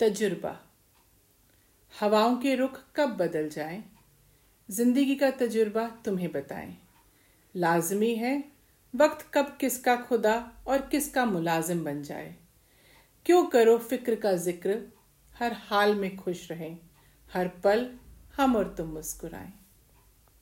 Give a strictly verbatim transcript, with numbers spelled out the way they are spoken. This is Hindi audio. तजुर्बा। हवाओं के रुख कब बदल जाएं? जिंदगी का तजुर्बा तुम्हें बताएं। लाजमी है वक्त कब किसका खुदा और किसका मुलाजिम बन जाए। क्यों करो फिक्र का जिक्र, हर हाल में खुश रहें, हर पल हम और तुम मुस्कुराएं।